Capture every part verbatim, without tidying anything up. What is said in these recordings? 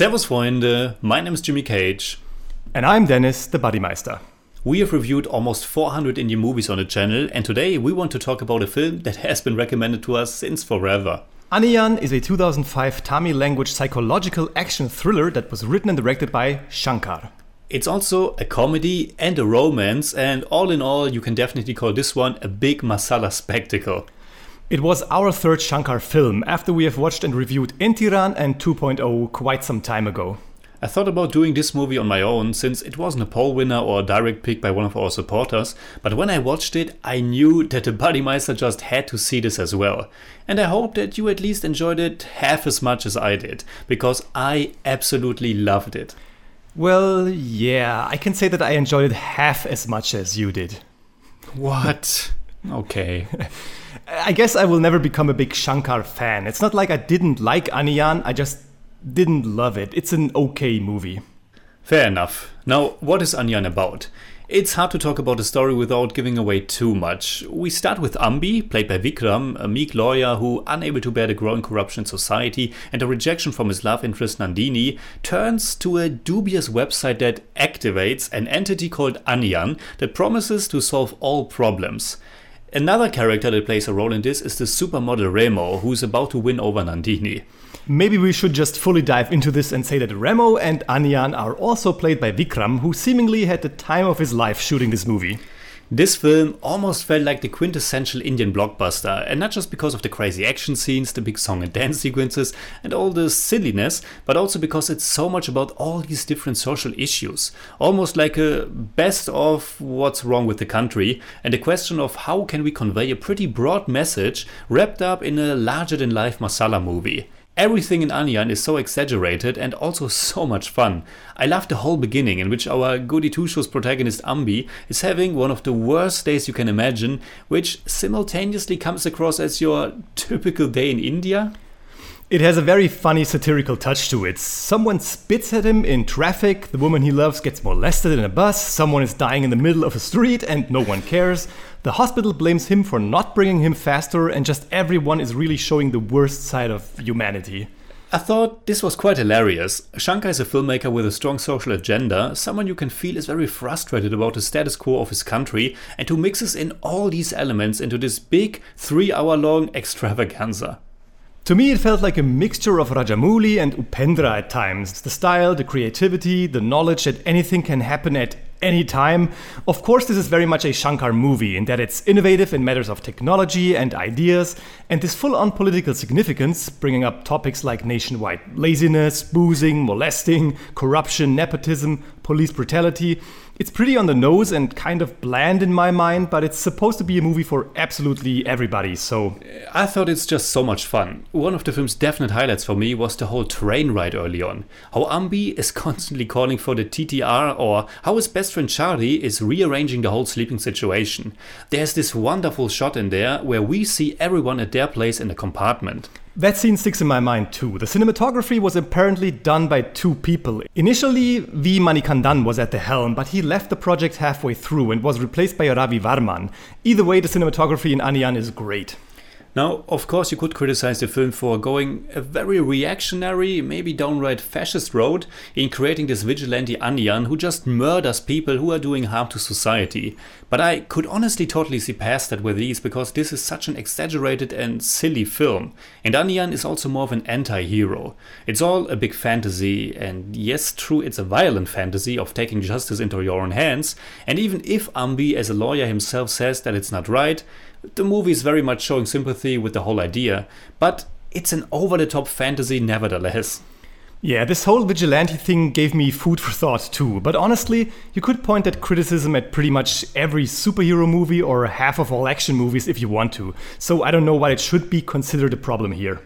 Servus Freunde, my name is Jimmy Cage. And I'm Dennis, the Bodymeister. We have reviewed almost four hundred indie movies on the channel, and today we want to talk about a film that has been recommended to us since forever. Anniyan is a two thousand five Tamil language psychological action thriller that was written and directed by Shankar. It's also a comedy and a romance, and all in all you can definitely call this one a big masala spectacle. It was our third Shankar film, after we have watched and reviewed Enthiran and two point oh quite some time ago. I thought about doing this movie on my own, since it wasn't a poll winner or a direct pick by one of our supporters, but when I watched it, I knew that the Bodymeister just had to see this as well. And I hope that you at least enjoyed it half as much as I did, because I absolutely loved it. Well, yeah, I can say that I enjoyed it half as much as you did. What? Okay. I guess I will never become a big Shankar fan. It's not like I didn't like Anniyan, I just didn't love it. It's an okay movie. Fair enough. Now, what is Anniyan about? It's hard to talk about the story without giving away too much. We start with Ambi, played by Vikram, a meek lawyer who, unable to bear the growing corruption in society and the rejection from his love interest Nandini, turns to a dubious website that activates an entity called Anniyan that promises to solve all problems. Another character that plays a role in this is the supermodel Remo, who's about to win over Nandini. Maybe we should just fully dive into this and say that Remo and Anniyan are also played by Vikram, who seemingly had the time of his life shooting this movie. This film almost felt like the quintessential Indian blockbuster, and not just because of the crazy action scenes, the big song and dance sequences and all the silliness, but also because it's so much about all these different social issues. Almost like a best of what's wrong with the country and the question of how can we convey a pretty broad message wrapped up in a larger-than-life masala movie. Everything in Anniyan is so exaggerated and also so much fun. I loved the whole beginning in which our goody two-shoes protagonist Ambi is having one of the worst days you can imagine, which simultaneously comes across as your typical day in India. It has a very funny satirical touch to it. Someone spits at him in traffic, the woman he loves gets molested in a bus, someone is dying in the middle of a street and no one cares. The hospital blames him for not bringing him faster, and just everyone is really showing the worst side of humanity. I thought this was quite hilarious. Shankar is a filmmaker with a strong social agenda, someone you can feel is very frustrated about the status quo of his country, and who mixes in all these elements into this big, three-hour-long extravaganza. To me, it felt like a mixture of Rajamouli and Upendra at times. The style, the creativity, the knowledge that anything can happen at any time. Of course, this is very much a Shankar movie in that it's innovative in matters of technology and ideas, and this full-on political significance, bringing up topics like nationwide laziness, boozing, molesting, corruption, nepotism, police brutality. It's pretty on the nose and kind of bland in my mind, but it's supposed to be a movie for absolutely everybody, so... I thought it's just so much fun. One of the film's definite highlights for me was the whole train ride early on. How Ambi is constantly calling for the T T R, or how his best friend Chari is rearranging the whole sleeping situation. There's this wonderful shot in there where we see everyone at their place in a compartment. That scene sticks in my mind too. The cinematography was apparently done by two people. Initially, V. Manikandan was at the helm, but he left the project halfway through and was replaced by Ravi Varman. Either way, the cinematography in Anniyan is great. Now, of course, you could criticize the film for going a very reactionary, maybe downright fascist road in creating this vigilante Anniyan who just murders people who are doing harm to society. But I could honestly totally see past that with these, because this is such an exaggerated and silly film. And Anniyan is also more of an anti-hero. It's all a big fantasy, and yes, true, it's a violent fantasy of taking justice into your own hands. And even if Ambi as a lawyer himself says that it's not right, the movie is very much showing sympathy with the whole idea, but it's an over-the-top fantasy nevertheless. Yeah, this whole vigilante thing gave me food for thought too, but honestly, you could point that criticism at pretty much every superhero movie or half of all action movies if you want to, so I don't know why it should be considered a problem here.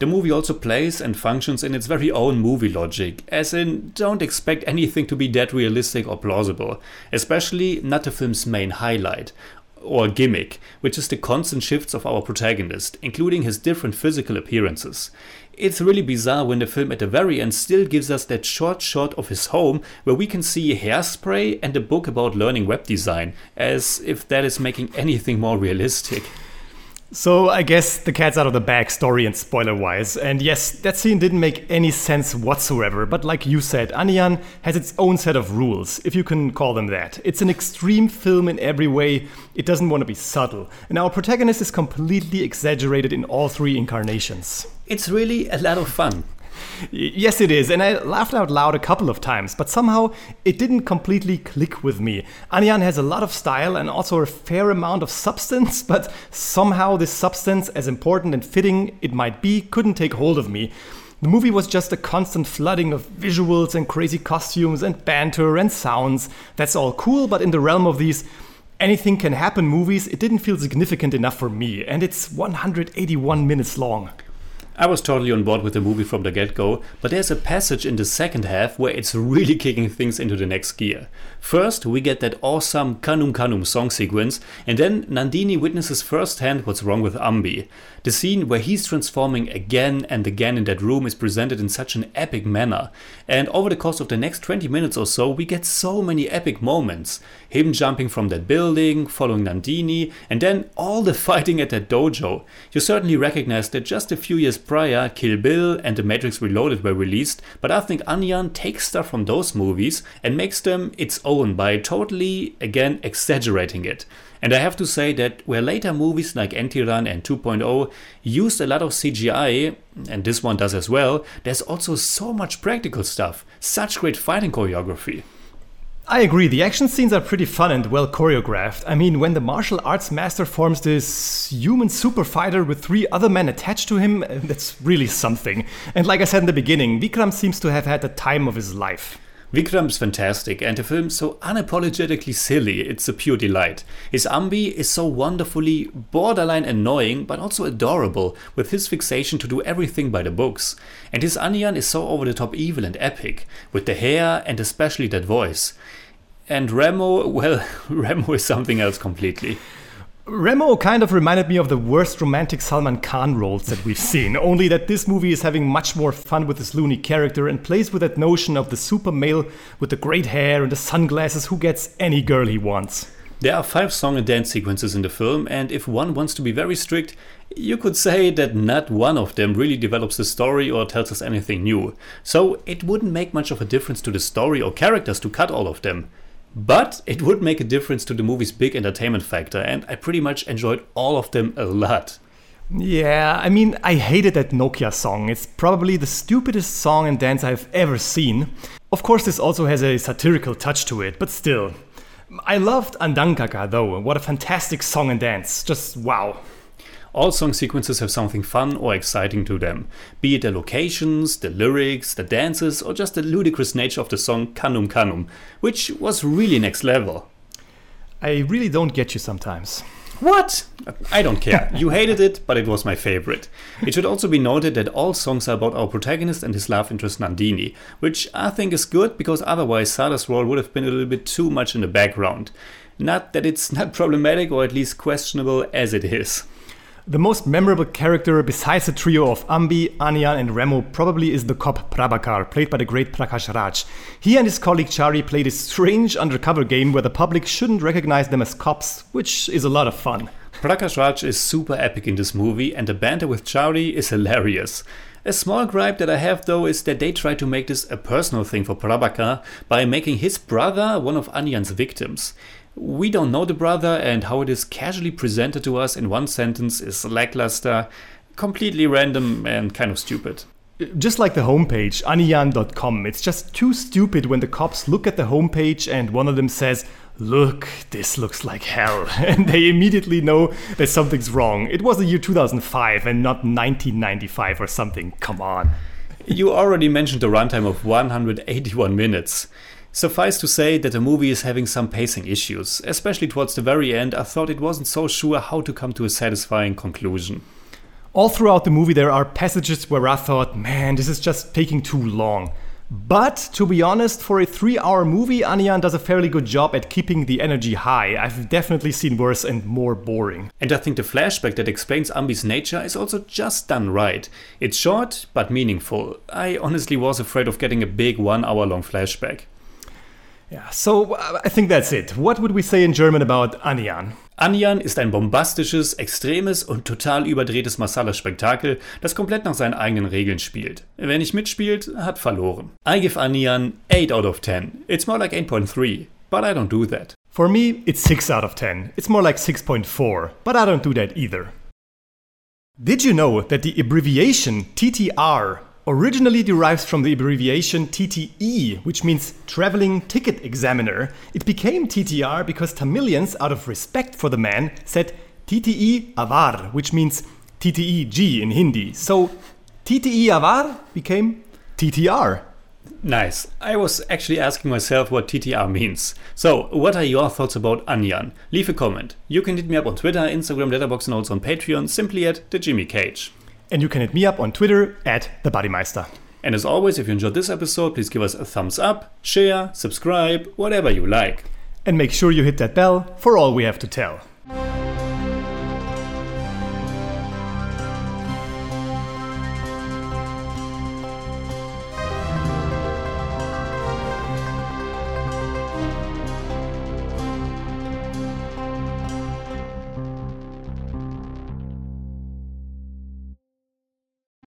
The movie also plays and functions in its very own movie logic, as in don't expect anything to be that realistic or plausible, especially not the film's main highlight. Or gimmick, which is the constant shifts of our protagonist, including his different physical appearances. It's really bizarre when the film at the very end still gives us that short shot of his home where we can see hairspray and a book about learning web design, as if that is making anything more realistic. So I guess the cat's out of the bag, story and spoiler-wise. And yes, that scene didn't make any sense whatsoever. But like you said, Anniyan has its own set of rules, if you can call them that. It's an extreme film in every way. It doesn't want to be subtle. And our protagonist is completely exaggerated in all three incarnations. It's really a lot of fun. Yes, it is, and I laughed out loud a couple of times, but somehow it didn't completely click with me. Anniyan has a lot of style and also a fair amount of substance, but somehow this substance, as important and fitting it might be, couldn't take hold of me. The movie was just a constant flooding of visuals and crazy costumes and banter and sounds. That's all cool, but in the realm of these anything can happen movies, it didn't feel significant enough for me, and it's one hundred eighty-one minutes long. I was totally on board with the movie from the get-go, but there's a passage in the second half where it's really kicking things into the next gear. First, we get that awesome Kanum Kanum song sequence, and then Nandini witnesses firsthand what's wrong with Ambi. The scene where he's transforming again and again in that room is presented in such an epic manner. And over the course of the next twenty minutes or so, we get so many epic moments. Him jumping from that building, following Nandini, and then all the fighting at that dojo. You certainly recognize that just a few years prior, Kill Bill and The Matrix Reloaded were released, but I think Anniyan takes stuff from those movies and makes them its own by totally, again, exaggerating it. And I have to say that where later movies like Enthiran and two point oh used a lot of C G I, and this one does as well, there's also so much practical stuff, such great fighting choreography. I agree, the action scenes are pretty fun and well choreographed. I mean, when the martial arts master forms this human super fighter with three other men attached to him, that's really something. And like I said in the beginning, Vikram seems to have had the time of his life. Vikram's fantastic, and the film's so unapologetically silly, it's a pure delight. His Ambi is so wonderfully borderline annoying, but also adorable, with his fixation to do everything by the books. And his Anniyan is so over-the-top evil and epic, with the hair and especially that voice. And Remo, well, Remo is something else completely. Remo kind of reminded me of the worst romantic Salman Khan roles that we've seen, only that this movie is having much more fun with this loony character and plays with that notion of the super male with the great hair and the sunglasses who gets any girl he wants. There are five song and dance sequences in the film, and if one wants to be very strict, you could say that not one of them really develops the story or tells us anything new. So it wouldn't make much of a difference to the story or characters to cut all of them. But it would make a difference to the movie's big entertainment factor, and I pretty much enjoyed all of them a lot. Yeah, I mean, I hated that Nokia song. It's probably the stupidest song and dance I've ever seen. Of course, this also has a satirical touch to it, but still. I loved Andankaka, though. What a fantastic song and dance. Just wow. All song sequences have something fun or exciting to them, be it the locations, the lyrics, the dances, or just the ludicrous nature of the song Kanum Kanum, which was really next level. I really don't get you sometimes. What? I don't care. You hated it, but it was my favorite. It should also be noted that all songs are about our protagonist and his love interest Nandini, which I think is good because otherwise Sada's role would have been a little bit too much in the background. Not that it's not problematic or at least questionable as it is. The most memorable character besides the trio of Ambi, Anniyan and Remo probably is the cop Prabhakar, played by the great Prakash Raj. He and his colleague Chari played a strange undercover game where the public shouldn't recognize them as cops, which is a lot of fun. Prakash Raj is super epic in this movie and the banter with Chari is hilarious. A small gripe that I have though is that they try to make this a personal thing for Prabhakar by making his brother one of Anniyan's victims. We don't know the brother, and how it is casually presented to us in one sentence is lackluster, completely random, and kind of stupid. Just like the homepage, anniyan dot com, it's just too stupid when the cops look at the homepage and one of them says, "Look, this looks like hell," and they immediately know that something's wrong. It was the year two thousand five and not nineteen ninety-five or something, come on. You already mentioned the runtime of one hundred eighty-one minutes. Suffice to say that the movie is having some pacing issues. Especially towards the very end, I thought it wasn't so sure how to come to a satisfying conclusion. All throughout the movie there are passages where I thought, man, this is just taking too long. But, to be honest, for a three-hour movie, Anniyan does a fairly good job at keeping the energy high. I've definitely seen worse and more boring. And I think the flashback that explains Ambi's nature is also just done right. It's short, but meaningful. I honestly was afraid of getting a big one-hour-long flashback. Yeah, so uh, I think that's it. What would we say in German about Anniyan? Anniyan ist ein bombastisches, extremes und total überdrehtes Masala-Spektakel, das komplett nach seinen eigenen Regeln spielt. Wer nicht mitspielt, hat verloren. I give Anniyan eight out of ten. It's more like eight point three, but I don't do that. For me, it's six out of ten. It's more like six point four, but I don't do that either. Did you know that the abbreviation T T R originally derives from the abbreviation T T E, which means Travelling Ticket Examiner? It became T T R because Tamilians, out of respect for the man, said T T E Avar, which means T T E G in Hindi. So T T E Avar became T T R. Nice. I was actually asking myself what T T R means. So, what are your thoughts about Anniyan? Leave a comment. You can hit me up on Twitter, Instagram, Letterboxd, and also on Patreon, simply at the Jimmy Cage. And you can hit me up on Twitter at the Bodymeister. And as always, if you enjoyed this episode, please give us a thumbs up, share, subscribe, whatever you like. And make sure you hit that bell for all we have to tell.